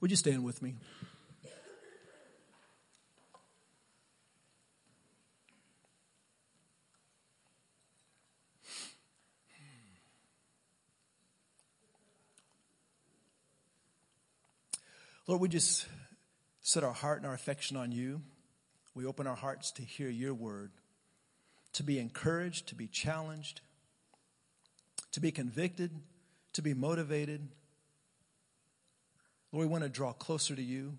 Would you stand with me? Lord, we just set our heart and our affection on you. We open our hearts to hear your word, to be encouraged, to be challenged, to be convicted, to be motivated. Lord, we want to draw closer to you.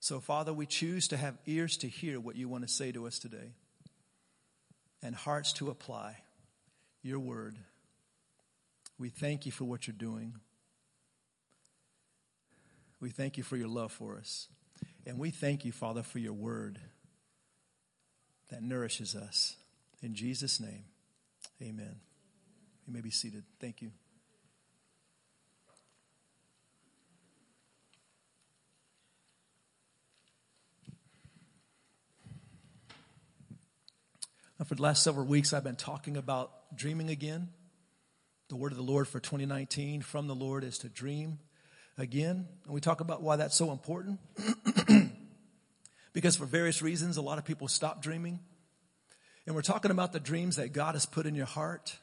So, Father, we choose to have ears to hear what you want to say to us today and hearts to apply your word. We thank you for what you're doing. We thank you for your love for us. And we thank you, Father, for your word that nourishes us. In Jesus' name, amen. You may be seated. Thank you. Now, for the last several weeks, I've been talking about dreaming again. The word of the Lord for 2019 from the Lord is to dream again. And we talk about why that's so important. Because for various reasons, a lot of people stop dreaming. And we're talking about the dreams that God has put in your heart.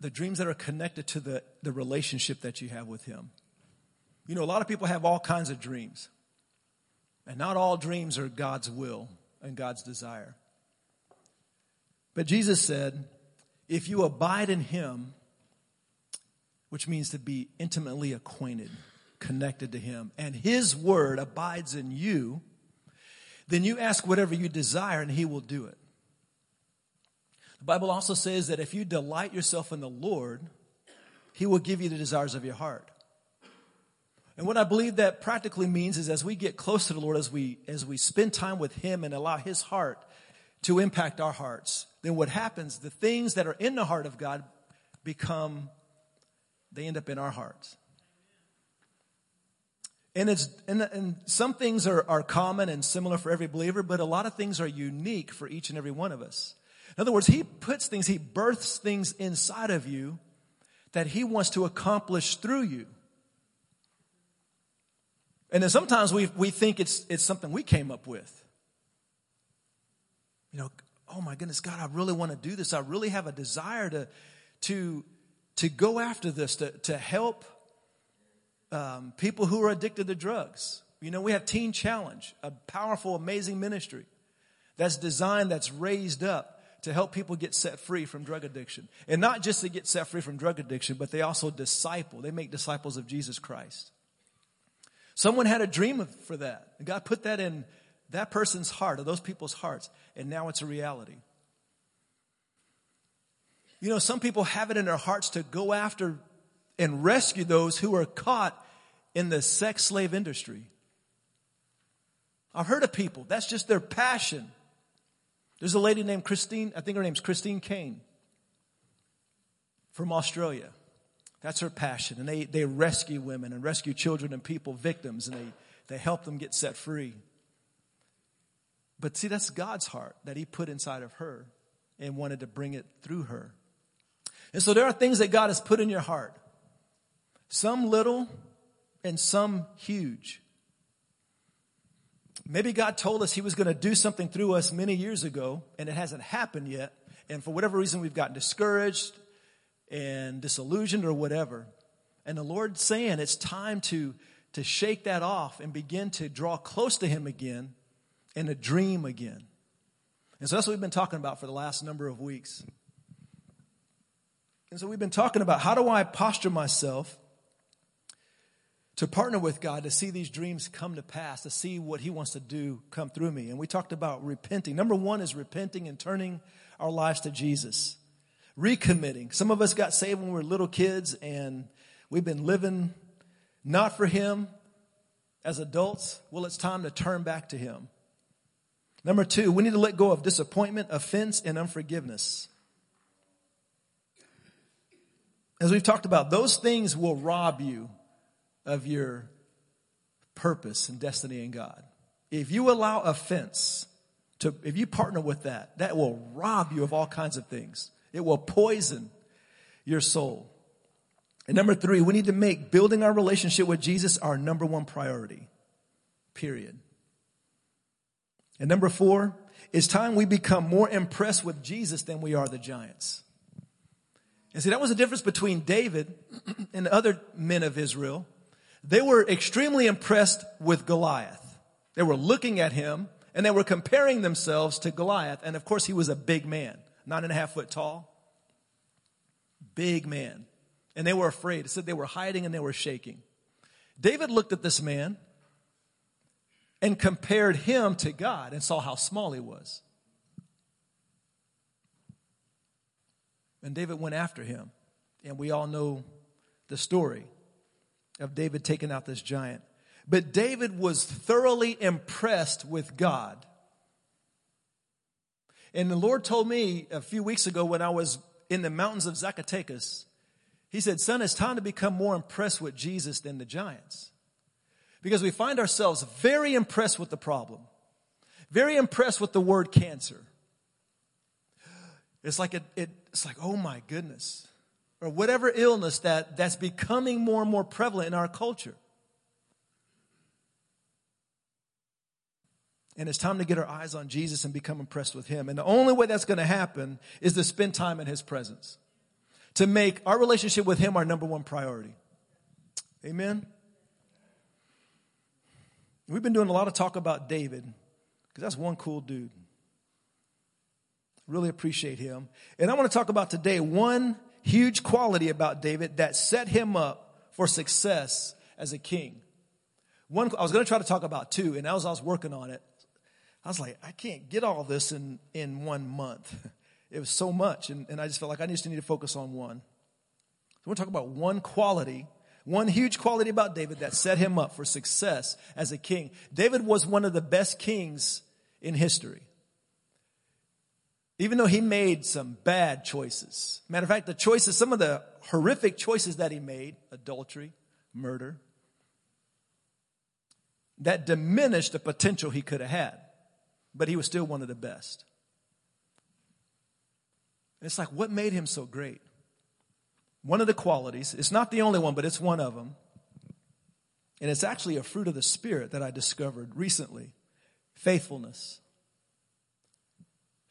The dreams that are connected to the relationship that you have with Him. You know, a lot of people have all kinds of dreams. And not all dreams are God's will and God's desire. But Jesus said, if you abide in Him, which means to be intimately acquainted, connected to Him, and His word abides in you, then you ask whatever you desire and He will do it. The Bible also says that if you delight yourself in the Lord, He will give you the desires of your heart. And what I believe that practically means is as we get close to the Lord, as we spend time with Him and allow His heart to impact our hearts, then what happens, the things that are in the heart of God they end up in our hearts. And some things are common and similar for every believer, but a lot of things are unique for each and every one of us. In other words, He births things inside of you that He wants to accomplish through you. And then sometimes we think it's something we came up with. You know, oh my goodness, God, I really want to do this. I really have a desire to go after this, to help people who are addicted to drugs. You know, we have Teen Challenge, a powerful, amazing ministry that's raised up to help people get set free from drug addiction. And not just to get set free from drug addiction, but they also disciple. They make disciples of Jesus Christ. Someone had a dream for that. God put that in that person's heart, or those people's hearts, and now it's a reality. You know, some people have it in their hearts to go after and rescue those who are caught in the sex slave industry. I've heard of people, that's just their passion. There's a lady named Christine, I think her name's Christine Kane, from Australia. That's her passion. And they rescue women and rescue children and people, victims, and they help them get set free. But see, that's God's heart that He put inside of her and wanted to bring it through her. And so there are things that God has put in your heart, some little and some huge. Maybe God told us He was going to do something through us many years ago, and it hasn't happened yet. And for whatever reason, we've gotten discouraged and disillusioned or whatever. And the Lord's saying it's time to shake that off and begin to draw close to Him again. And a dream again. And so that's what we've been talking about for the last number of weeks. And so we've been talking about how do I posture myself to partner with God to see these dreams come to pass, to see what He wants to do come through me. And we talked about repenting. Number one is repenting and turning our lives to Jesus. Recommitting. Some of us got saved when we were little kids and we've been living not for Him as adults. Well, it's time to turn back to Him. Number two, we need to let go of disappointment, offense, and unforgiveness. As we've talked about, those things will rob you of your purpose and destiny in God. If you allow offense, if you partner with that, that will rob you of all kinds of things. It will poison your soul. And number three, we need to make building our relationship with Jesus our number one priority, period. And number four, it's time we become more impressed with Jesus than we are the giants. And see, that was the difference between David and the other men of Israel. They were extremely impressed with Goliath. They were looking at him, and they were comparing themselves to Goliath. And, of course, he was a big man, 9.5 foot tall, big man. And they were afraid. It said they were hiding and they were shaking. David looked at this man and compared him to God and saw how small he was. And David went after him. And we all know the story of David taking out this giant. But David was thoroughly impressed with God. And the Lord told me a few weeks ago when I was in the mountains of Zacatecas, he said, son, it's time to become more impressed with Jesus than the giants. Because we find ourselves very impressed with the problem. Very impressed with the word cancer. It's like, it's like, oh my goodness. Or whatever illness that's becoming more and more prevalent in our culture. And it's time to get our eyes on Jesus and become impressed with him. And the only way that's going to happen is to spend time in his presence. To make our relationship with him our number one priority. Amen? We've been doing a lot of talk about David, because that's one cool dude. Really appreciate him. And I want to talk about today one huge quality about David that set him up for success as a king. One, I was going to try to talk about two, and as I was working on it, I was like, I can't get all this in 1 month. It was so much, and I just felt like I just need to focus on one. So we're going to talk about one quality, one huge quality about David that set him up for success as a king. David was one of the best kings in history. Even though he made some bad choices. Matter of fact, the choices, some of the horrific choices that he made, adultery, murder, that diminished the potential he could have had. But he was still one of the best. It's like, what made him so great? One of the qualities, it's not the only one, but it's one of them. And it's actually a fruit of the Spirit that I discovered recently. Faithfulness.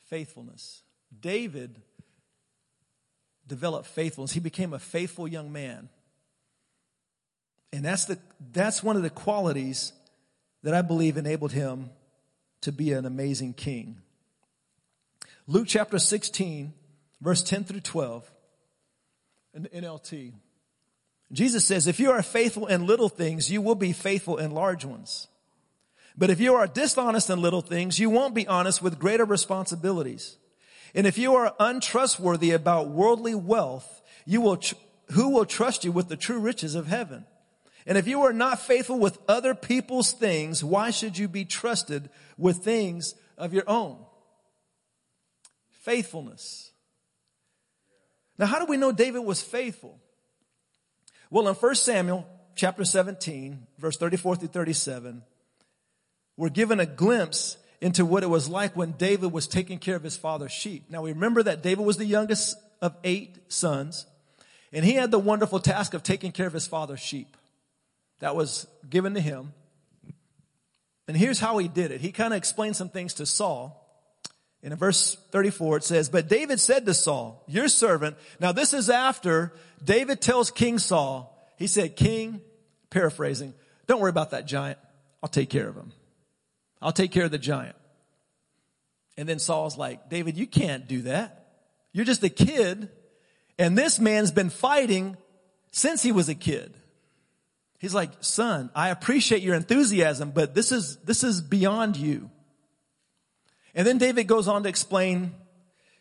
Faithfulness. David developed faithfulness. He became a faithful young man. And that's one of the qualities that I believe enabled him to be an amazing king. Luke chapter 16, verse 10 through 12, in the NLT. Jesus says, if you are faithful in little things, you will be faithful in large ones. But if you are dishonest in little things, you won't be honest with greater responsibilities. And if you are untrustworthy about worldly wealth, who will trust you with the true riches of heaven? And if you are not faithful with other people's things, why should you be trusted with things of your own? Faithfulness. Now, how do we know David was faithful? Well, in 1 Samuel chapter 17, verse 34 through 37, we're given a glimpse into what it was like when David was taking care of his father's sheep. Now, we remember that David was the youngest of 8 sons, and he had the wonderful task of taking care of his father's sheep. That was given to him. And here's how he did it. He kind of explained some things to Saul. And in verse 34, it says, but David said to Saul, your servant. Now, this is after David tells King Saul, he said, King, paraphrasing, don't worry about that giant. I'll take care of him. I'll take care of the giant. And then Saul's like, David, you can't do that. You're just a kid. And this man's been fighting since he was a kid. He's like, son, I appreciate your enthusiasm, but this is beyond you. And then David goes on to explain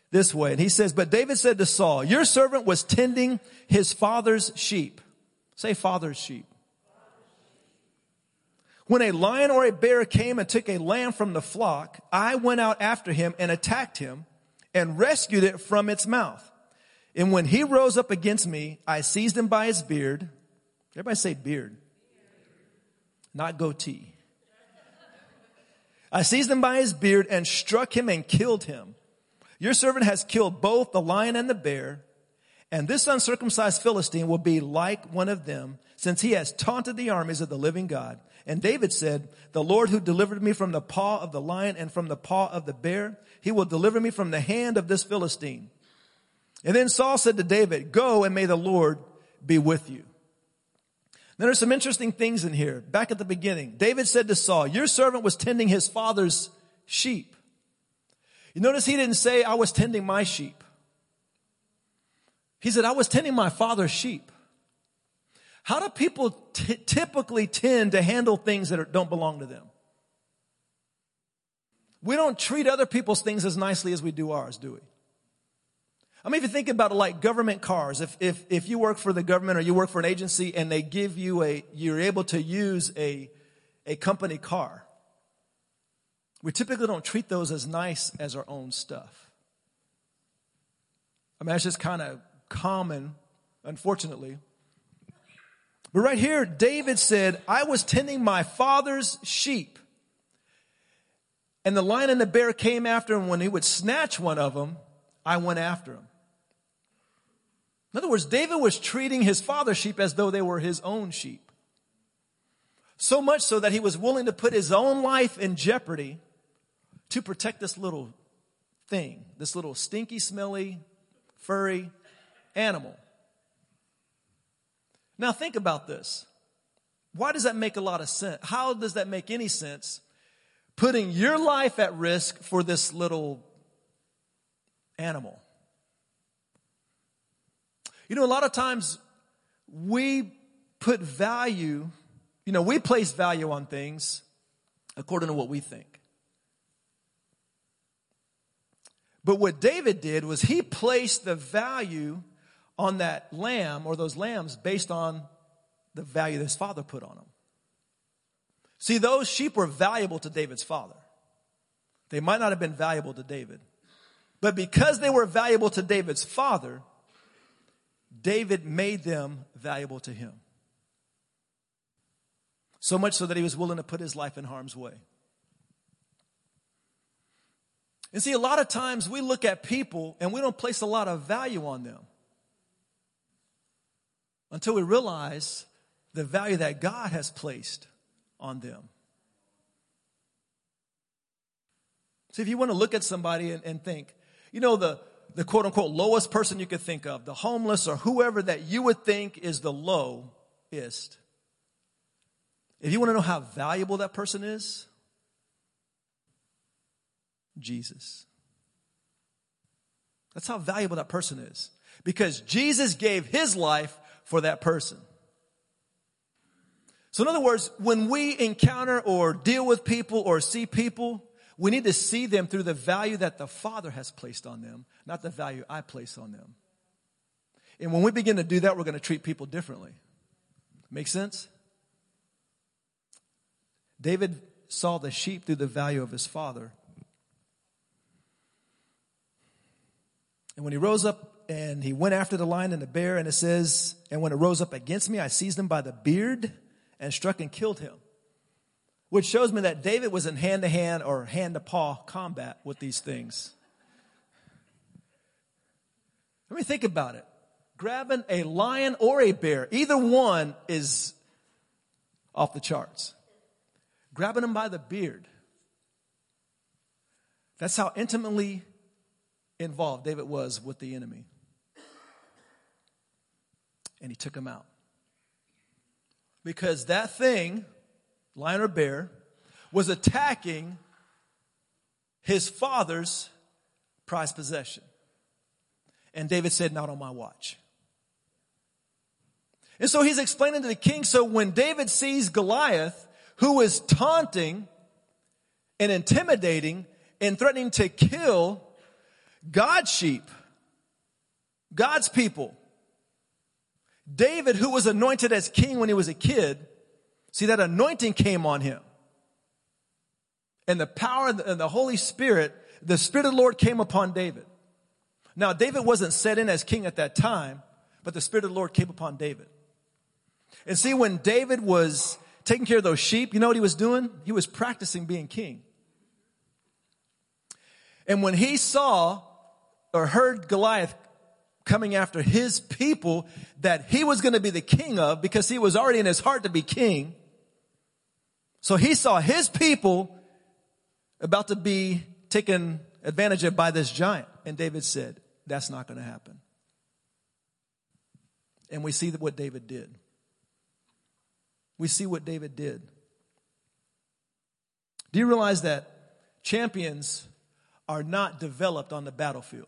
this way. And he says, but David said to Saul, your servant was tending his father's sheep. Say father's sheep. When a lion or a bear came and took a lamb from the flock, I went out after him and attacked him and rescued it from its mouth. And when he rose up against me, I seized him by his beard. Everybody say beard. Not goatee. I seized him by his beard and struck him and killed him. Your servant has killed both the lion and the bear, And this uncircumcised Philistine will be like one of them, since he has taunted the armies of the living God. And David said, the Lord who delivered me from the paw of the lion and from the paw of the bear, he will deliver me from the hand of this Philistine. And then Saul said to David, go and may the Lord be with you. Now, there's some interesting things in here. Back at the beginning, David said to Saul, your servant was tending his father's sheep. You notice he didn't say, I was tending my sheep. He said, I was tending my father's sheep. How do people typically tend to handle things that don't belong to them? We don't treat other people's things as nicely as we do ours, do we? I mean, if you think about it, like government cars, if you work for the government or you work for an agency and they give you you're able to use a company car, we typically don't treat those as nice as our own stuff. I mean, that's just kind of common, unfortunately. But right here, David said, I was tending my father's sheep. And the lion and the bear came after him. When he would snatch one of them, I went after him. In other words, David was treating his father's sheep as though they were his own sheep. So much so that he was willing to put his own life in jeopardy to protect this little thing, this little stinky, smelly, furry animal. Now think about this. Why does that make a lot of sense? How does that make any sense? Putting your life at risk for this little animal. You know, a lot of times we put value, you know, we place value on things according to what we think. But what David did was he placed the value on that lamb or those lambs based on the value that his father put on them. See, those sheep were valuable to David's father. They might not have been valuable to David. But because they were valuable to David's father, David made them valuable to him. So much so that he was willing to put his life in harm's way. And see, a lot of times we look at people and we don't place a lot of value on them, until we realize the value that God has placed on them. So if you want to look at somebody and think, you know, the quote-unquote lowest person you could think of, the homeless or whoever that you would think is the lowest, if you want to know how valuable that person is, Jesus. That's how valuable that person is. Because Jesus gave his life for that person. So in other words, when we encounter or deal with people or see people, we need to see them through the value that the Father has placed on them, not the value I place on them. And when we begin to do that, we're going to treat people differently. Make sense? David saw the sheep through the value of his father. And when he rose up, and he went after the lion and the bear, and it says, and when it rose up against me, I seized him by the beard and struck and killed him. Which shows me that David was in hand-to-hand or hand-to-paw combat with these things. I mean, think about it. Grabbing a lion or a bear, either one is off the charts. Grabbing him by the beard. That's how intimately involved David was with the enemy. And he took him out. Because that thing, lion or bear, was attacking his father's prized possession. And David said, not on my watch. And so he's explaining to the king, so when David sees Goliath, who is taunting and intimidating and threatening to kill God's sheep, God's people, David, who was anointed as king when he was a kid, see, that anointing came on him. And the power and the Holy Spirit, the Spirit of the Lord came upon David. Now, David wasn't set in as king at that time, but the Spirit of the Lord came upon David. And see, when David was taking care of those sheep, you know what he was doing? He was practicing being king. And when he saw or heard Goliath coming after his people that he was going to be the king of, because he was already in his heart to be king. So he saw his people about to be taken advantage of by this giant. And David said, that's not going to happen. And we see what David did. We see what David did. Do you realize that champions are not developed on the battlefield?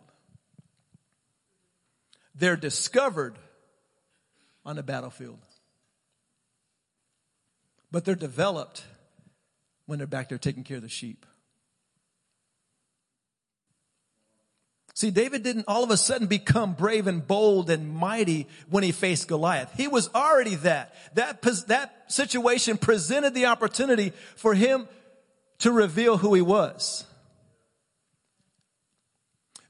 They're discovered on the battlefield. But they're developed when they're back there taking care of the sheep. See, David didn't all of a sudden become brave and bold and mighty when he faced Goliath. He was already that. That situation presented the opportunity for him to reveal who he was.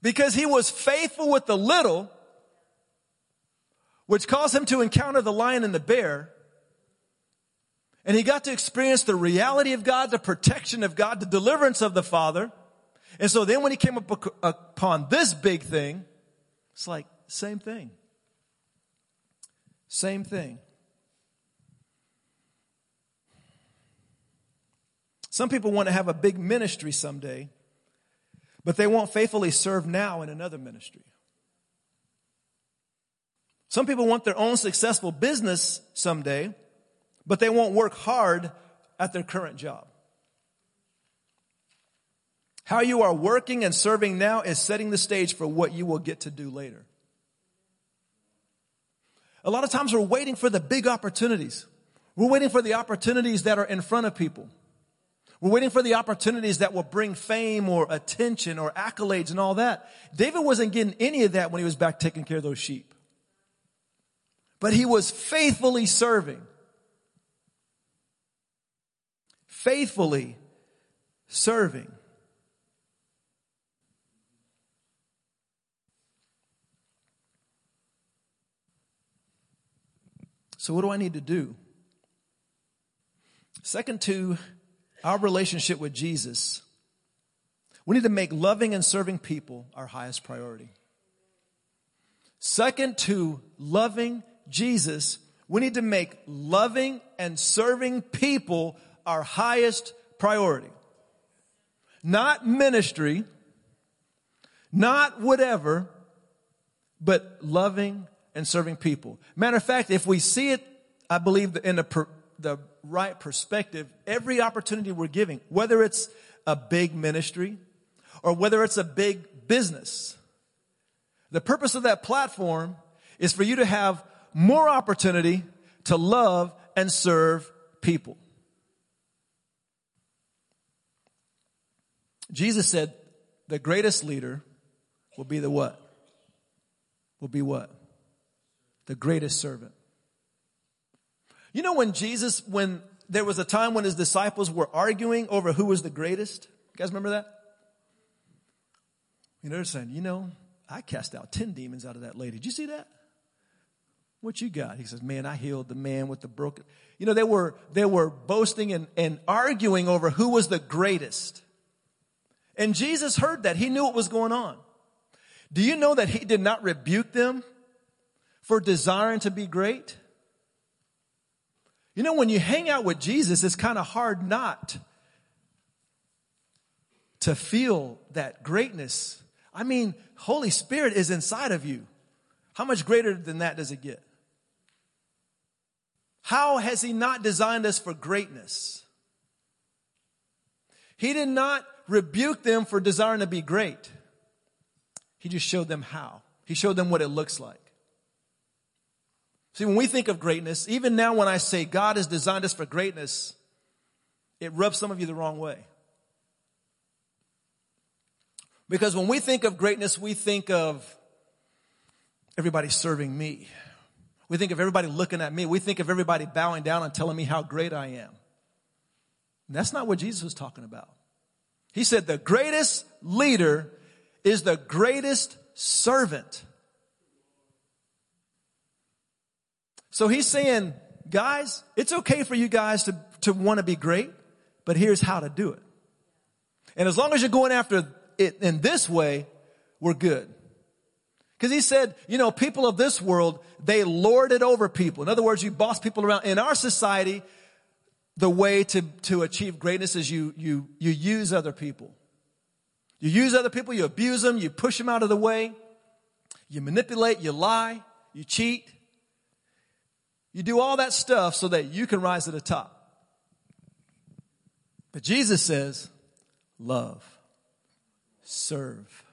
Because he was faithful with the little, which caused him to encounter the lion and the bear. And he got to experience the reality of God, the protection of God, the deliverance of the Father. And so then when he came up upon this big thing, it's like, same thing. Same thing. Some people want to have a big ministry someday, but they won't faithfully serve now in another ministry. Some people want their own successful business someday, but they won't work hard at their current job. How you are working and serving now is setting the stage for what you will get to do later. A lot of times we're waiting for the big opportunities. We're waiting for the opportunities that are in front of people. We're waiting for the opportunities that will bring fame or attention or accolades and all that. David wasn't getting any of that when he was back taking care of those sheep. But he was faithfully serving. Faithfully serving. So what do I need to do? Second to our relationship with Jesus, we need to make loving and serving people our highest priority. Second to loving Jesus, we need to make loving and serving people our highest priority. Not ministry, not whatever, but loving and serving people. Matter of fact, if we see it, I believe, in the right perspective, every opportunity we're giving, whether it's a big ministry or whether it's a big business, the purpose of that platform is for you to have more opportunity to love and serve people. Jesus said the greatest leader will be the what? Will be what? The greatest servant. You know, when there was a time when his disciples were arguing over who was the greatest? You guys remember that? You know, they're saying, you know, I cast out 10 demons out of that lady. Did you see that? What you got? He says, man, I healed the man with the broken. You know, they were boasting and arguing over who was the greatest. And Jesus heard that. He knew what was going on. Do you know that he did not rebuke them for desiring to be great? You know, when you hang out with Jesus, it's kind of hard not to feel that greatness. I mean, Holy Spirit is inside of you. How much greater than that does it get? How has he not designed us for greatness? He did not rebuke them for desiring to be great. He just showed them how. He showed them what it looks like. See, when we think of greatness, even now when I say God has designed us for greatness, it rubs some of you the wrong way. Because when we think of greatness, we think of everybody serving me. We think of everybody looking at me. We think of everybody bowing down and telling me how great I am. And that's not what Jesus was talking about. He said the greatest leader is the greatest servant. So he's saying, guys, it's okay for you guys to want to be great, but here's how to do it. And as long as you're going after it in this way, we're good. Because he said, you know, people of this world, they lord it over people. In other words, you boss people around. In our society, the way to achieve greatness is you use other people. You use other people, you abuse them, you push them out of the way. You manipulate, you lie, you cheat. You do all that stuff so that you can rise to the top. But Jesus says, love, serve.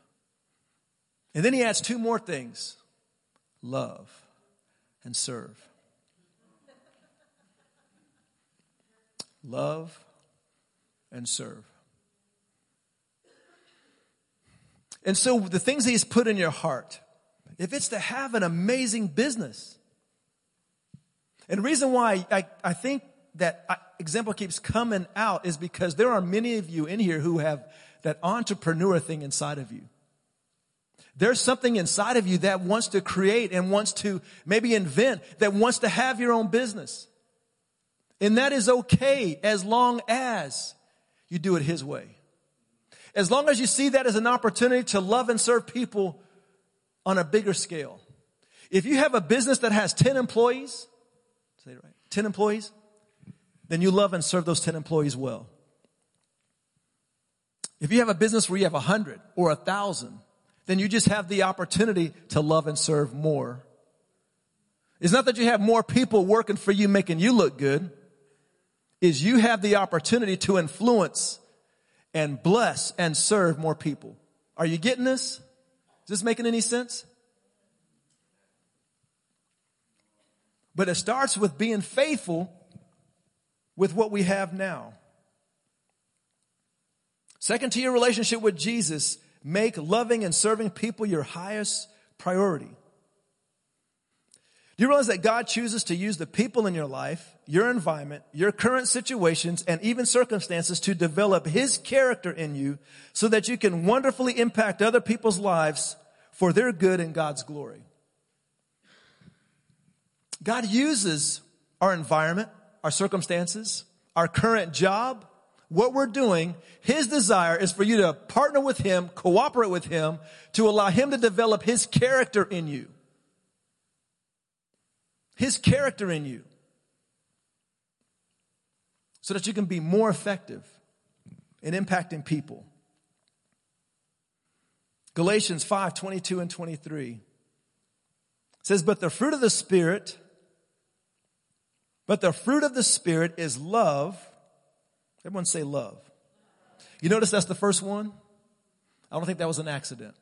And then he adds two more things, love and serve. Love and serve. And so the things that he's put in your heart, if it's to have an amazing business, and the reason why I think that example keeps coming out is because there are many of you in here who have that entrepreneur thing inside of you. There's something inside of you that wants to create and wants to maybe invent, that wants to have your own business. And that is okay as long as you do it his way. As long as you see that as an opportunity to love and serve people on a bigger scale. If you have a business that has 10 employees, say it right, 10 employees, then you love and serve those 10 employees well. If you have a business where you have 100 or 1,000, then you just have the opportunity to love and serve more. It's not that you have more people working for you, making you look good. Is you have the opportunity to influence and bless and serve more people. Are you getting this? Is this making any sense? But it starts with being faithful with what we have now. Second to your relationship with Jesus, make loving and serving people your highest priority. Do you realize that God chooses to use the people in your life, your environment, your current situations, and even circumstances to develop his character in you so that you can wonderfully impact other people's lives for their good and God's glory? God uses our environment, our circumstances, our current job, what we're doing. His desire is for you to partner with him, cooperate with him, to allow him to develop his character in you. His character in you. So that you can be more effective in impacting people. Galatians 5:22 and 23 says, but the fruit of the Spirit is love. Everyone say love. You notice that's the first one? I don't think that was an accident.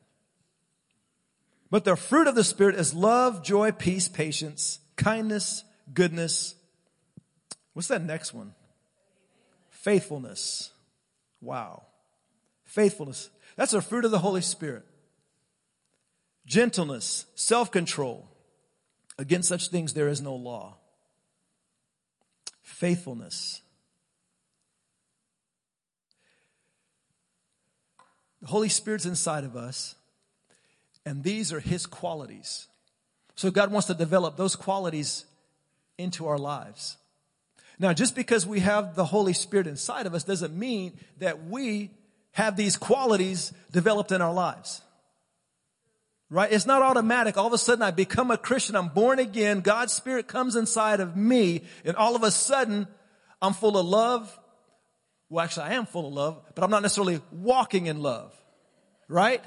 But the fruit of the Spirit is love, joy, peace, patience, kindness, goodness. What's that next one? Faithfulness. Wow. Faithfulness. That's a fruit of the Holy Spirit. Gentleness, self-control. Against such things there is no law. Faithfulness. The Holy Spirit's inside of us, and these are his qualities. So God wants to develop those qualities into our lives. Now, just because we have the Holy Spirit inside of us doesn't mean that we have these qualities developed in our lives. Right? It's not automatic. All of a sudden, I become a Christian. I'm born again. God's Spirit comes inside of me, and all of a sudden, I'm full of love. Well, actually, I am full of love, but I'm not necessarily walking in love. Right?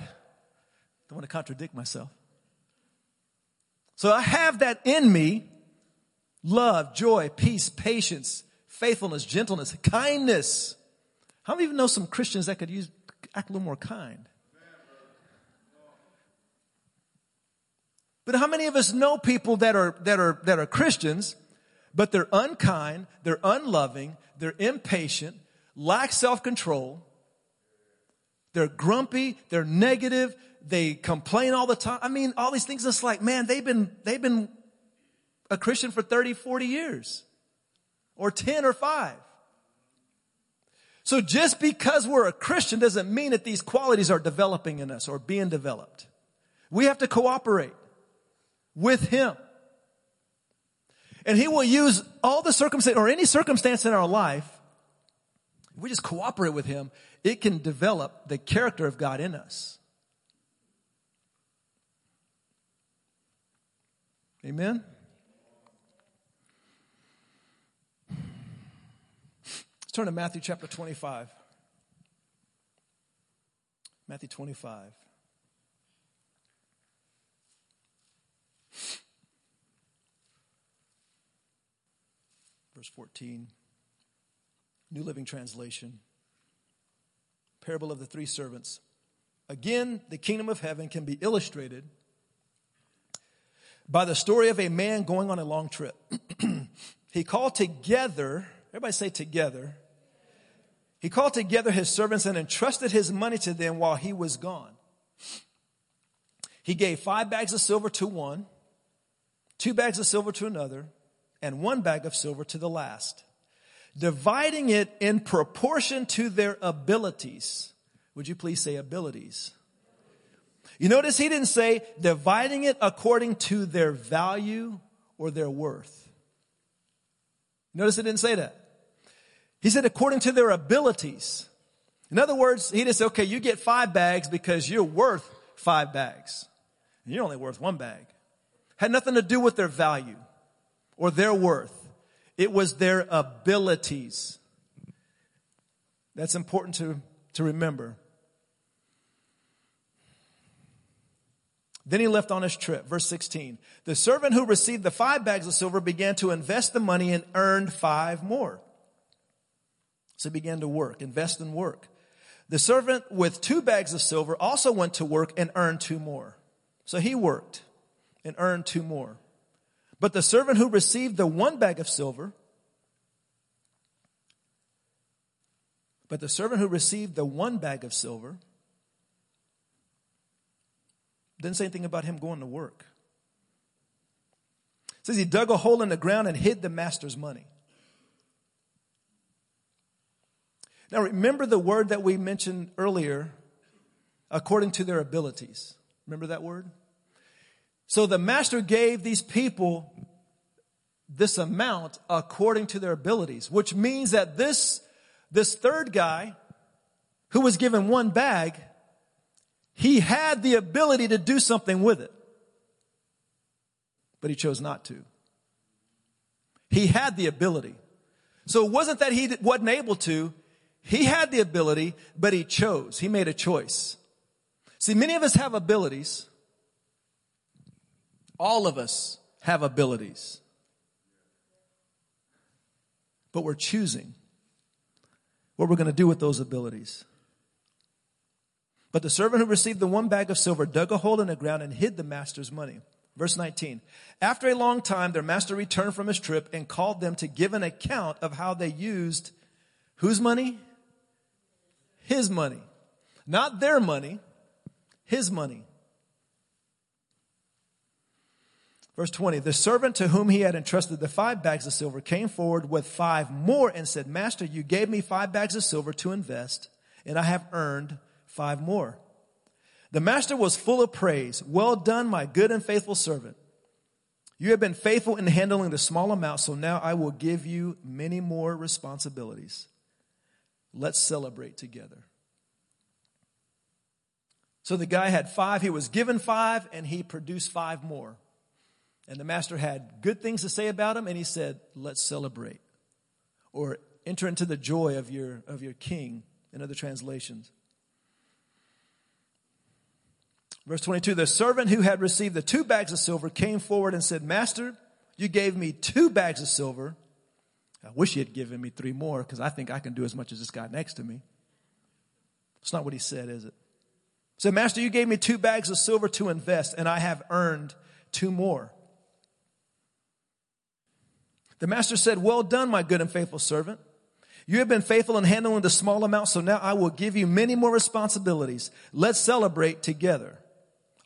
Don't want to contradict myself. So I have that in me, love, joy, peace, patience, faithfulness, gentleness, kindness. How many of you know some Christians that could act a little more kind? But how many of us know people that are Christians, but they're unkind, they're unloving, they're impatient, lack self-control, they're grumpy, they're negative, they complain all the time. I mean, all these things, it's like, man, they've been a Christian for 30, 40 years or 10 or 5. So just because we're a Christian doesn't mean that these qualities are developing in us or being developed. We have to cooperate with him. And he will use all the circumstance or any circumstance in our life. If we just cooperate with him, it can develop the character of God in us. Amen? Let's turn to Matthew chapter 25. Matthew 25. Verse 14, New Living Translation, parable of the three servants. Again, the kingdom of heaven can be illustrated by the story of a man going on a long trip. He called together, everybody say together. He called together his servants and entrusted his money to them while he was gone. He gave 5 bags of silver to one, 2 bags of silver to another, and 1 bag of silver to the last, dividing it in proportion to their abilities. Would you please say abilities? You notice he didn't say dividing it according to their value or their worth. Notice it didn't say that. He said according to their abilities. In other words, he didn't say, okay, you get 5 bags because you're worth 5 bags. And you're only worth 1 bag. Had nothing to do with their value or their worth. It was their abilities. That's important to remember. Then he left on his trip. Verse 16. The servant who received the 5 bags of silver began to invest the money and earned 5 more. So he began to work, invest and work. The servant with 2 bags of silver also went to work and earned 2 more. So he worked and earned 2 more. But the servant who received the 1 bag of silver, didn't say anything about him going to work. It says he dug a hole in the ground and hid the master's money. Now remember the word that we mentioned earlier, according to their abilities. Remember that word? So the master gave these people this amount according to their abilities, which means that this third guy who was given 1 bag, he had the ability to do something with it, but he chose not to. He had the ability. So it wasn't that he wasn't able to. He had the ability, but he chose. He made a choice. See, many of us have abilities. All of us have abilities, but we're choosing what we're going to do with those abilities. But the servant who received the 1 bag of silver dug a hole in the ground and hid the master's money. Verse 19, after a long time, their master returned from his trip and called them to give an account of how they used whose money? His money. Not their money, his money. Verse 20, the servant to whom he had entrusted the 5 bags of silver came forward with 5 more and said, Master, you gave me 5 bags of silver to invest, and I have earned 5 more. The master was full of praise. Well done, my good and faithful servant. You have been faithful in handling the small amount, so now I will give you many more responsibilities. Let's celebrate together. So the guy had 5, he was given 5, and he produced 5 more. And the master had good things to say about him, and he said, let's celebrate, or enter into the joy of your king, in other translations. Verse 22, the servant who had received the 2 bags of silver came forward and said, Master, you gave me 2 bags of silver. I wish he had given me 3 more, because I think I can do as much as this guy next to me. It's not what he said, is it? He said, Master, you gave me 2 bags of silver to invest, and I have earned 2 more. The master said, well done, my good and faithful servant. You have been faithful in handling the small amount, so now I will give you many more responsibilities. Let's celebrate together.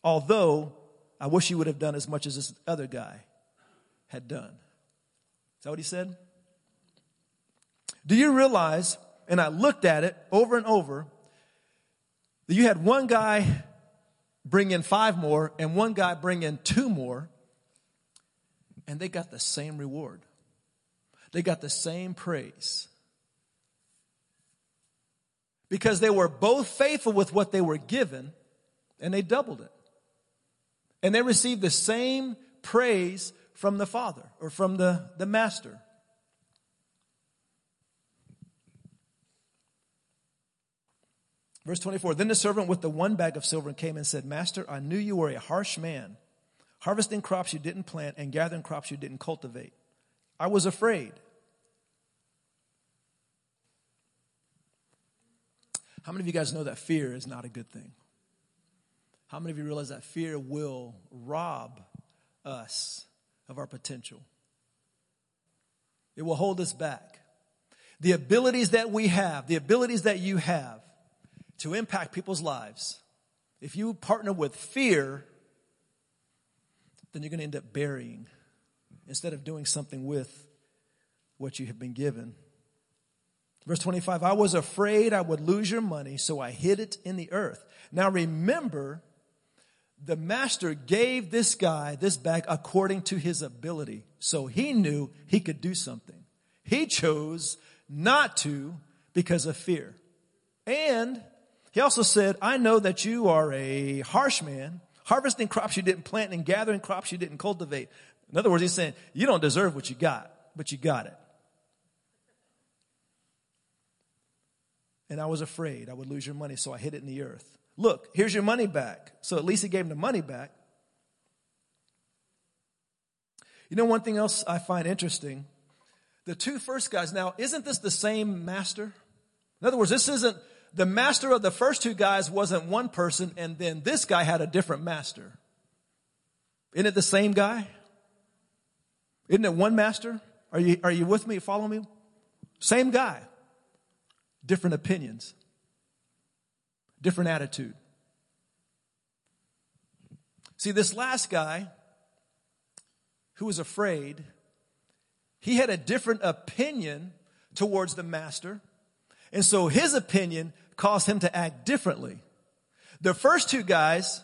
Although, I wish you would have done as much as this other guy had done. Is that what he said? Do you realize, and I looked at it over and over, that you had one guy bring in 5 more and one guy bring in 2 more, and they got the same reward. They got the same praise. Because they were both faithful with what they were given, and they doubled it. And they received the same praise from the Father or from the Master. Verse 24, then the servant with the one bag of silver came and said, Master, I knew you were a harsh man, harvesting crops you didn't plant and gathering crops you didn't cultivate. I was afraid. How many of you guys know that fear is not a good thing? How many of you realize that fear will rob us of our potential? It will hold us back. The abilities that we have, the abilities that you have to impact people's lives, if you partner with fear, then you're going to end up burying instead of doing something with what you have been given. Verse 25, I was afraid I would lose your money, so I hid it in the earth. Now remember, the master gave this guy this bag according to his ability. So he knew he could do something. He chose not to because of fear. And he also said, I know that you are a harsh man, harvesting crops you didn't plant and gathering crops you didn't cultivate. In other words, he's saying, you don't deserve what you got, but you got it. And I was afraid I would lose your money, so I hid it in the earth. Look, here's your money back. So at least he gave him the money back. You know, one thing else I find interesting, the two first guys, now, isn't this the same master? In other words, this isn't, the master of the first two guys wasn't one person, and then this guy had a different master. Isn't it the same guy? Isn't it one master? Are you with me? Follow me? Same guy. Different opinions, different attitude. See, this last guy who was afraid, he had a different opinion towards the master. And so his opinion caused him to act differently. The first two guys,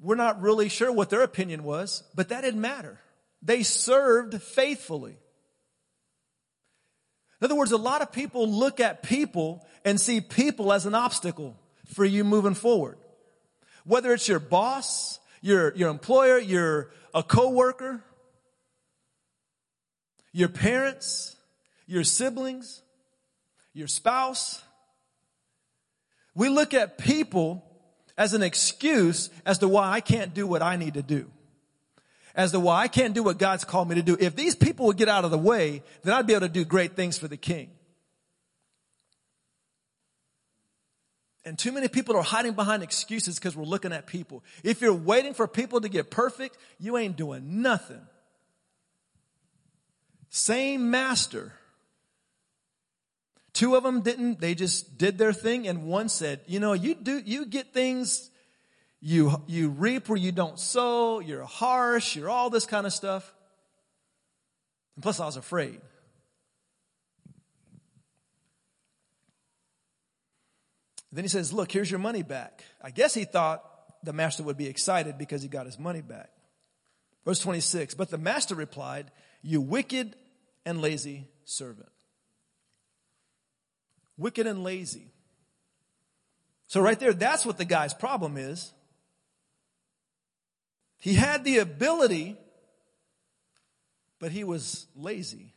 we're not really sure what their opinion was, but that didn't matter. They served faithfully. In other words, a lot of people look at people and see people as an obstacle for you moving forward. Whether it's your boss, your employer, a coworker, your parents, your siblings, your spouse. We look at people as an excuse as to why I can't do what I need to do. As to why I can't do what God's called me to do. If these people would get out of the way, then I'd be able to do great things for the King. And too many people are hiding behind excuses because we're looking at people. If you're waiting for people to get perfect, you ain't doing nothing. Same master. Two of them didn't. They just did their thing. And one said, you know, you get things. You reap where you don't sow, you're harsh, you're all this kind of stuff. And plus I was afraid. Then he says, look, here's your money back. I guess he thought the master would be excited because he got his money back. Verse 26, but the master replied, you wicked and lazy servant. Wicked and lazy. So right there, that's what the guy's problem is. He had the ability, but he was lazy.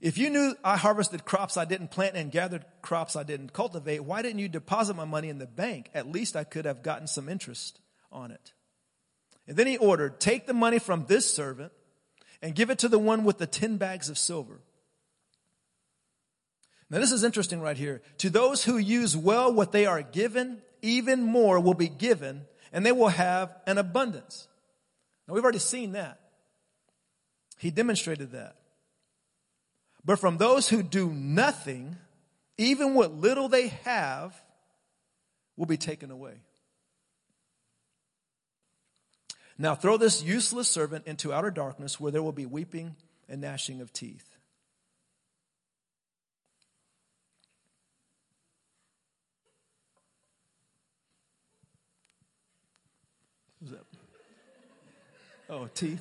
If you knew I harvested crops I didn't plant and gathered crops I didn't cultivate, why didn't you deposit my money in the bank? At least I could have gotten some interest on it. And then he ordered, take the money from this servant and give it to the one with the 10 bags of silver. Now, this is interesting right here. To those who use well what they are given, even more will be given, and they will have an abundance. Now, we've already seen that. He demonstrated that. But from those who do nothing, even what little they have will be taken away. Now, throw this useless servant into outer darkness where there will be weeping and gnashing of teeth. Oh, teeth.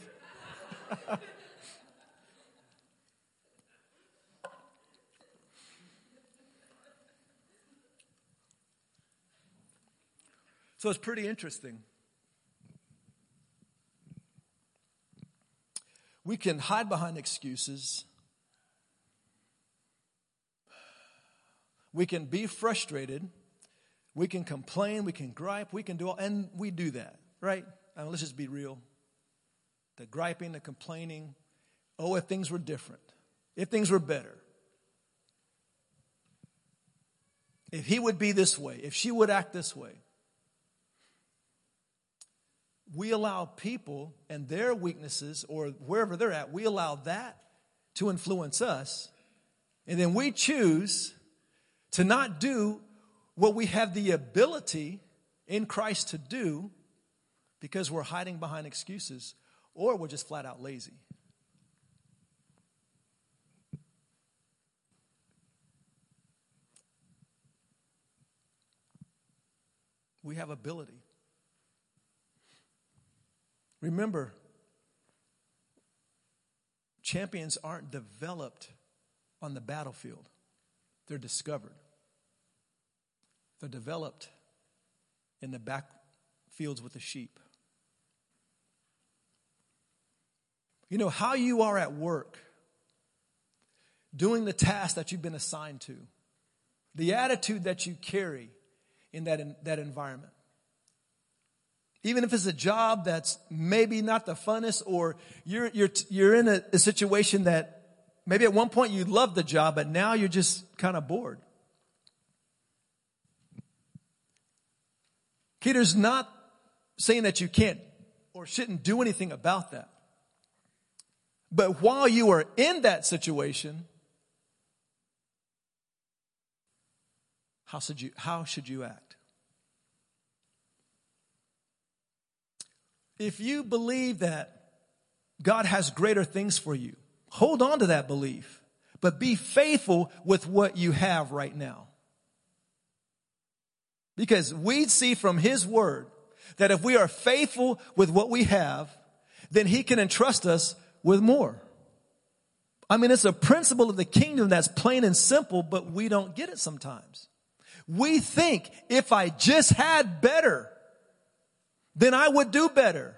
So it's pretty interesting. We can hide behind excuses. We can be frustrated. We can complain. We can gripe. We can do all, and we do that, right? I mean, let's just be real. The griping, the complaining. Oh, if things were different. If things were better. If he would be this way. If she would act this way. We allow people and their weaknesses or wherever they're at, we allow that to influence us. And then we choose to not do what we have the ability in Christ to do because we're hiding behind excuses or we're just flat out lazy. We have ability. Remember, champions aren't developed on the battlefield. They're discovered. They're developed in the backfields with the sheep. You know, how you are at work, doing the task that you've been assigned to, the attitude that you carry in that environment. Even if it's a job that's maybe not the funnest, or you're in a situation that maybe at one point you loved the job, but now you're just kind of bored. Peter's not saying that you can't or shouldn't do anything about that. But while you are in that situation, how should you act? If you believe that God has greater things for you, hold on to that belief, but be faithful with what you have right now. Because we see from his word that if we are faithful with what we have, then he can entrust us with more. I mean, it's a principle of the kingdom that's plain and simple, but we don't get it sometimes. We think if I just had better, then I would do better.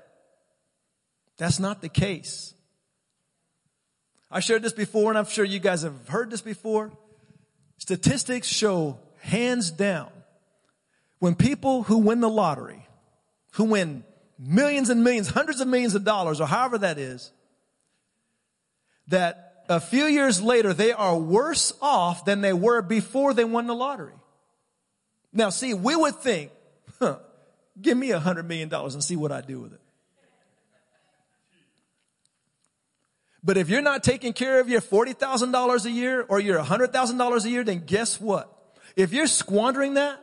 That's not the case. I shared this before, and I'm sure you guys have heard this before. Statistics show, hands down, when people who win the lottery, who win millions and millions, hundreds of millions of dollars, or however that is, that a few years later, they are worse off than they were before they won the lottery. Now, see, we would think, give me $100 million and see what I do with it. But if you're not taking care of your $40,000 a year or your $100,000 a year, then guess what? If you're squandering that,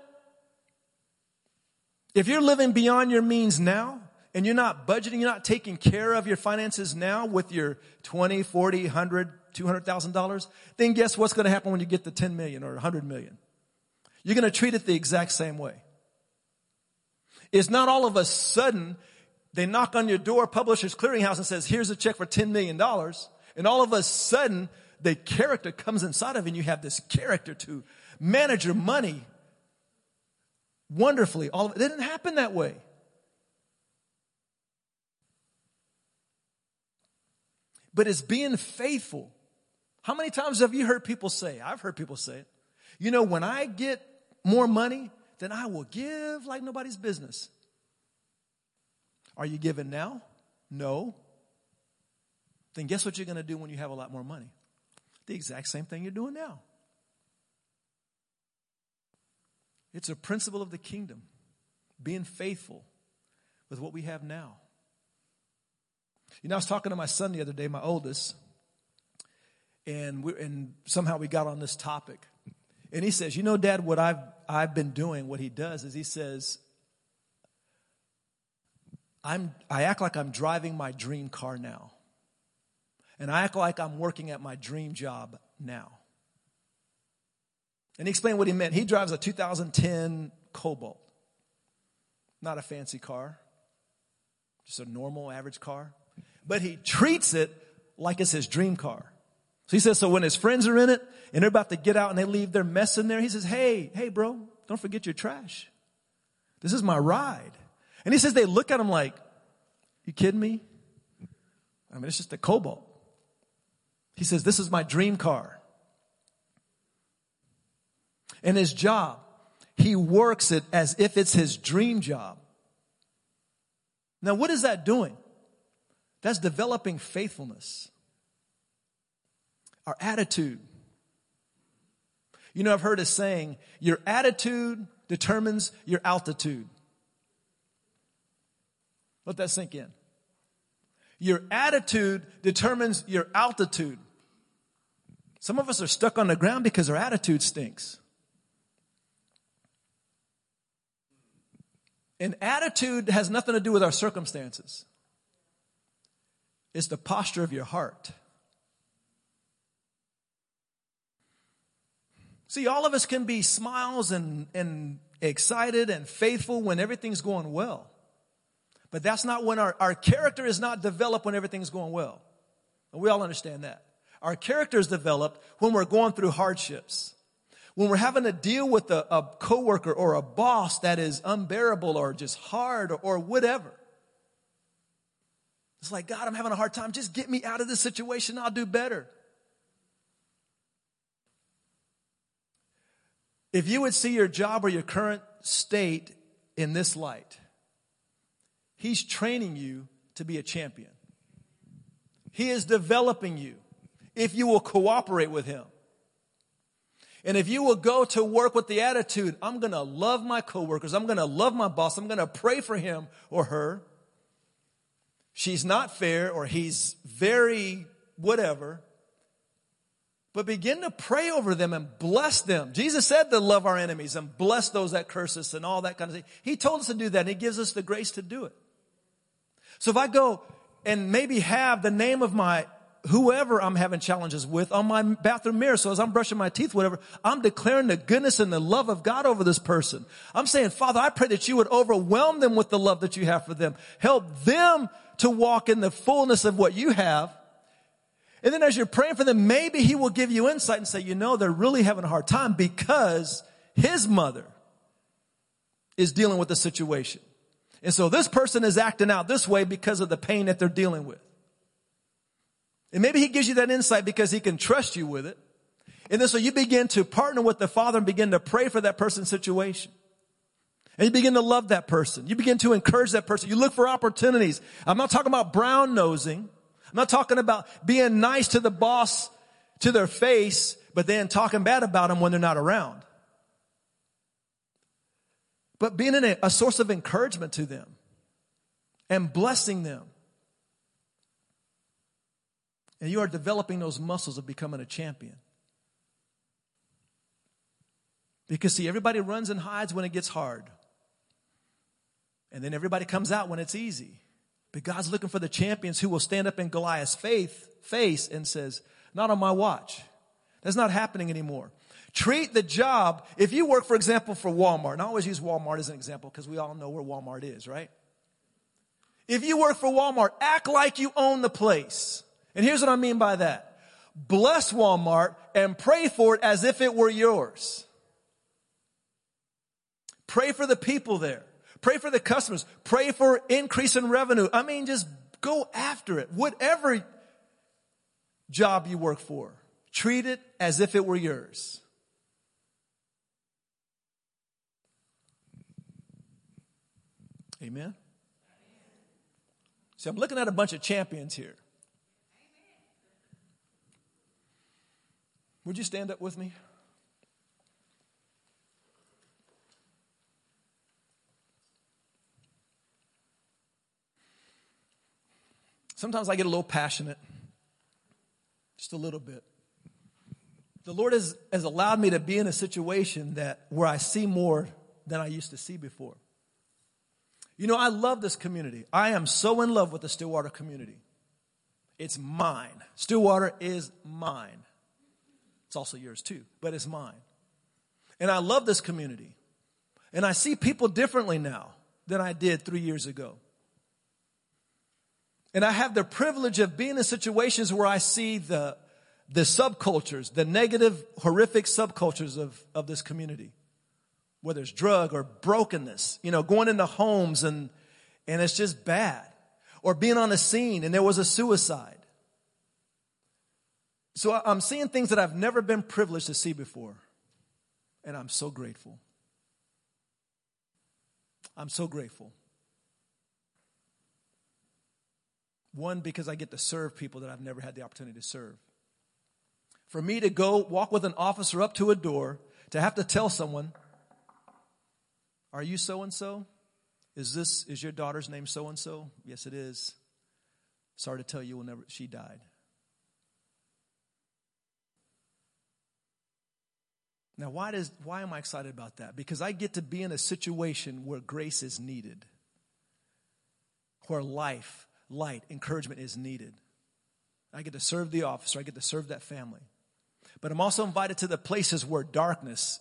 if you're living beyond your means now and you're not budgeting, you're not taking care of your finances now with your $20, $40, $100, $200,000, then guess what's going to happen when you get the $10 million or $100 million? You're going to treat it the exact same way. It's not all of a sudden they knock on your door, Publishers Clearinghouse, and says, here's a check for $10 million. And all of a sudden, the character comes inside of you, and you have this character to manage your money wonderfully. It didn't happen that way. But it's being faithful. How many times have you heard people say, I've heard people say it, you know, when I get more money, then I will give like nobody's business. Are you giving now? No. Then guess what you're going to do when you have a lot more money? The exact same thing you're doing now. It's a principle of the kingdom, being faithful with what we have now. You know, I was talking to my son the other day, my oldest, and somehow we got on this topic. And he says, you know, Dad, what I've been doing, what he does is he says, I act like I'm driving my dream car now. And I act like I'm working at my dream job now. And he explained what he meant. He drives a 2010 Cobalt. Not a fancy car. Just a normal, average car. But he treats it like it's his dream car. So he says, so when his friends are in it and they're about to get out and they leave their mess in there, he says, hey, bro, don't forget your trash. This is my ride. And he says, they look at him like, you kidding me? I mean, it's just a Cobalt. He says, this is my dream car. And his job, he works it as if it's his dream job. Now, what is that doing? That's developing faithfulness. Our attitude. You know, I've heard a saying, your attitude determines your altitude. Let that sink in. Your attitude determines your altitude. Some of us are stuck on the ground because our attitude stinks. And attitude has nothing to do with our circumstances. It's the posture of your heart. See, all of us can be smiles and excited and faithful when everything's going well. But that's not when our character is not developed when everything's going well. And we all understand that. Our character is developed when we're going through hardships. When we're having to deal with a coworker or a boss that is unbearable or just hard or whatever. It's like, God, I'm having a hard time. Just get me out of this situation. I'll do better. If you would see your job or your current state in this light, he's training you to be a champion. He is developing you if you will cooperate with him. And if you will go to work with the attitude, I'm going to love my coworkers, I'm going to love my boss, I'm going to pray for him or her. She's not fair or he's very whatever. But begin to pray over them and bless them. Jesus said to love our enemies and bless those that curse us and all that kind of thing. He told us to do that and he gives us the grace to do it. So if I go and maybe have the name of my whoever I'm having challenges with on my bathroom mirror. So as I'm brushing my teeth, whatever, I'm declaring the goodness and the love of God over this person. I'm saying, Father, I pray that you would overwhelm them with the love that you have for them. Help them to walk in the fullness of what you have. And then as you're praying for them, maybe he will give you insight and say, you know, they're really having a hard time because his mother is dealing with the situation. And so this person is acting out this way because of the pain that they're dealing with. And maybe he gives you that insight because he can trust you with it. And then so you begin to partner with the Father and begin to pray for that person's situation. And you begin to love that person. You begin to encourage that person. You look for opportunities. I'm not talking about brown nosing. I'm not talking about being nice to the boss to their face, but then talking bad about them when they're not around. But being a source of encouragement to them and blessing them. And you are developing those muscles of becoming a champion. Because, see, everybody runs and hides when it gets hard. And then everybody comes out when it's easy. But God's looking for the champions who will stand up in Goliath's face and says, not on my watch. That's not happening anymore. Treat the job. If you work, for example, for Walmart, and I always use Walmart as an example because we all know where Walmart is, right? If you work for Walmart, act like you own the place. And here's what I mean by that. Bless Walmart and pray for it as if it were yours. Pray for the people there. Pray for the customers. Pray for increase in revenue. I mean, just go after it. Whatever job you work for, treat it as if it were yours. Amen. See, I'm looking at a bunch of champions here. Would you stand up with me? Sometimes I get a little passionate, just a little bit. The Lord has allowed me to be in a situation where I see more than I used to see before. You know, I love this community. I am so in love with the Stillwater community. It's mine. Stillwater is mine. It's also yours too, but it's mine. And I love this community. And I see people differently now than I did 3 years ago. And I have the privilege of being in situations where I see the subcultures, the negative, horrific subcultures of this community, whether it's drug or brokenness, you know, going into homes and it's just bad. or being on a scene and there was a suicide. So I'm seeing things that I've never been privileged to see before, and I'm so grateful. I'm so grateful. One, because I get to serve people that I've never had the opportunity to serve. For me to go walk with an officer up to a door, to have to tell someone, are you so-and-so? Is your daughter's name so-and-so? Yes, it is. Sorry to tell you, she died. Now, why am I excited about that? Because I get to be in a situation where grace is needed, where light, encouragement is needed. I get to serve the officer. I get to serve that family. But I'm also invited to the places where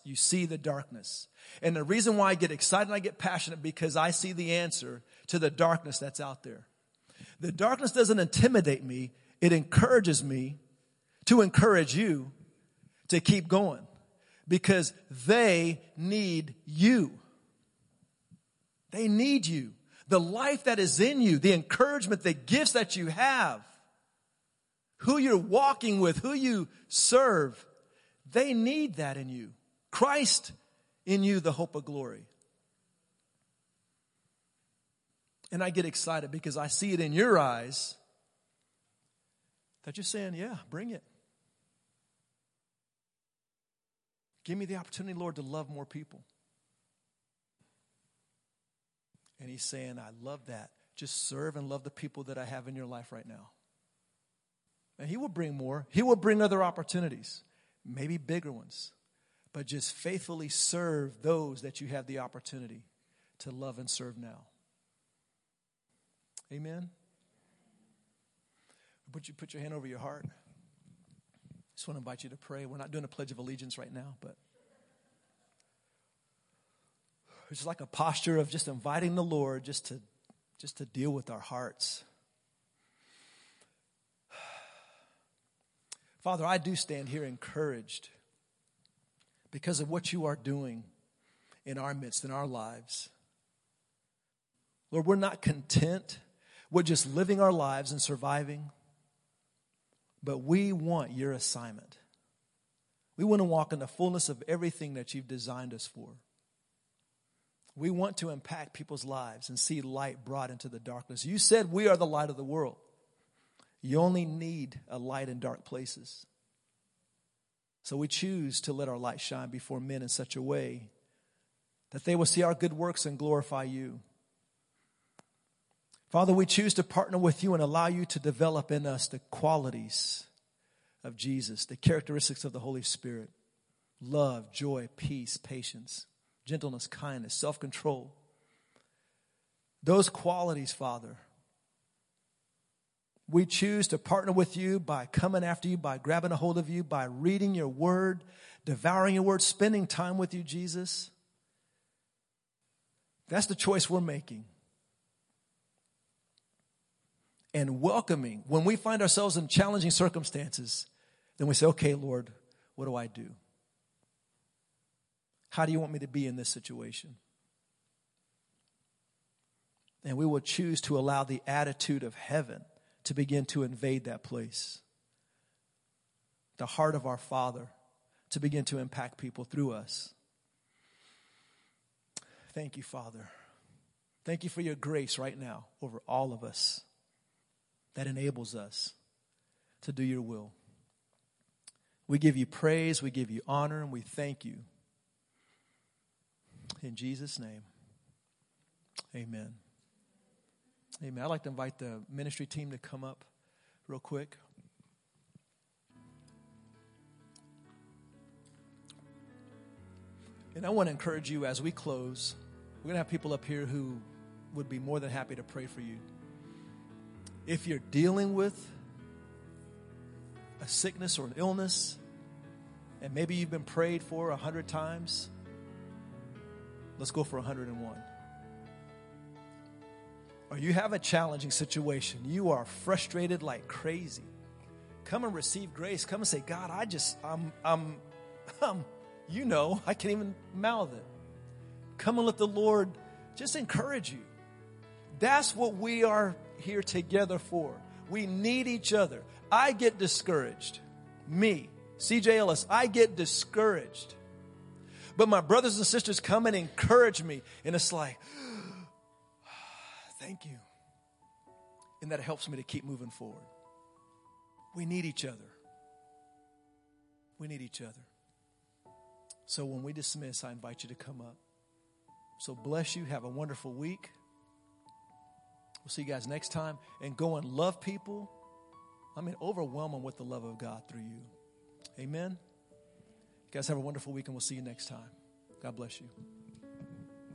you see the darkness. And the reason why I get excited and I get passionate, because I see the answer to the darkness that's out there. The darkness doesn't intimidate me. It encourages me to encourage you to keep going, because they need you. They need you. The life that is in you, the encouragement, the gifts that you have, who you're walking with, who you serve, they need that in you. Christ in you, the hope of glory. And I get excited because I see it in your eyes that you're saying, yeah, bring it. Give me the opportunity, Lord, to love more people. And he's saying, I love that. Just serve and love the people that I have in your life right now. And he will bring more. He will bring other opportunities, maybe bigger ones. But just faithfully serve those that you have the opportunity to love and serve now. Amen? Put your hand over your heart. I just want to invite you to pray. We're not doing a Pledge of Allegiance right now, but it's like a posture of just inviting the Lord just to deal with our hearts. Father, I do stand here encouraged because of what you are doing in our midst, in our lives. Lord, we're not content with just living our lives and surviving, but we want your assignment. We want to walk in the fullness of everything that you've designed us for. We want to impact people's lives and see light brought into the darkness. You said we are the light of the world. You only need a light in dark places. So we choose to let our light shine before men in such a way that they will see our good works and glorify you. Father, we choose to partner with you and allow you to develop in us the qualities of Jesus, the characteristics of the Holy Spirit: love, joy, peace, patience, gentleness, kindness, self-control. Those qualities, Father, we choose to partner with you by coming after you, by grabbing a hold of you, by reading your word, devouring your word, spending time with you, Jesus. That's the choice we're making. And welcoming. When we find ourselves in challenging circumstances, then we say, okay, Lord, what do? How do you want me to be in this situation? And we will choose to allow the attitude of heaven to begin to invade that place. The heart of our Father to begin to impact people through us. Thank you, Father. Thank you for your grace right now over all of us that enables us to do your will. We give you praise, we give you honor, and we thank you. In Jesus' name, amen. Amen. I'd like to invite the ministry team to come up real quick. And I want to encourage you as we close. We're going to have people up here who would be more than happy to pray for you. If you're dealing with a sickness or an illness, and maybe you've been prayed for 100 times, let's go for 101. Or you have a challenging situation. You are frustrated like crazy. Come and receive grace. Come and say, God, I can't even mouth it. Come and let the Lord just encourage you. That's what we are here together for. We need each other. I get discouraged. Me, CJ Ellis, I get discouraged. But my brothers and sisters come and encourage me. And it's like, thank you. And that helps me to keep moving forward. We need each other. We need each other. So when we dismiss, I invite you to come up. So bless you. Have a wonderful week. We'll see you guys next time. And go and love people. I mean, overwhelm them with the love of God through you. Amen. You guys have a wonderful week, and we'll see you next time. God bless you.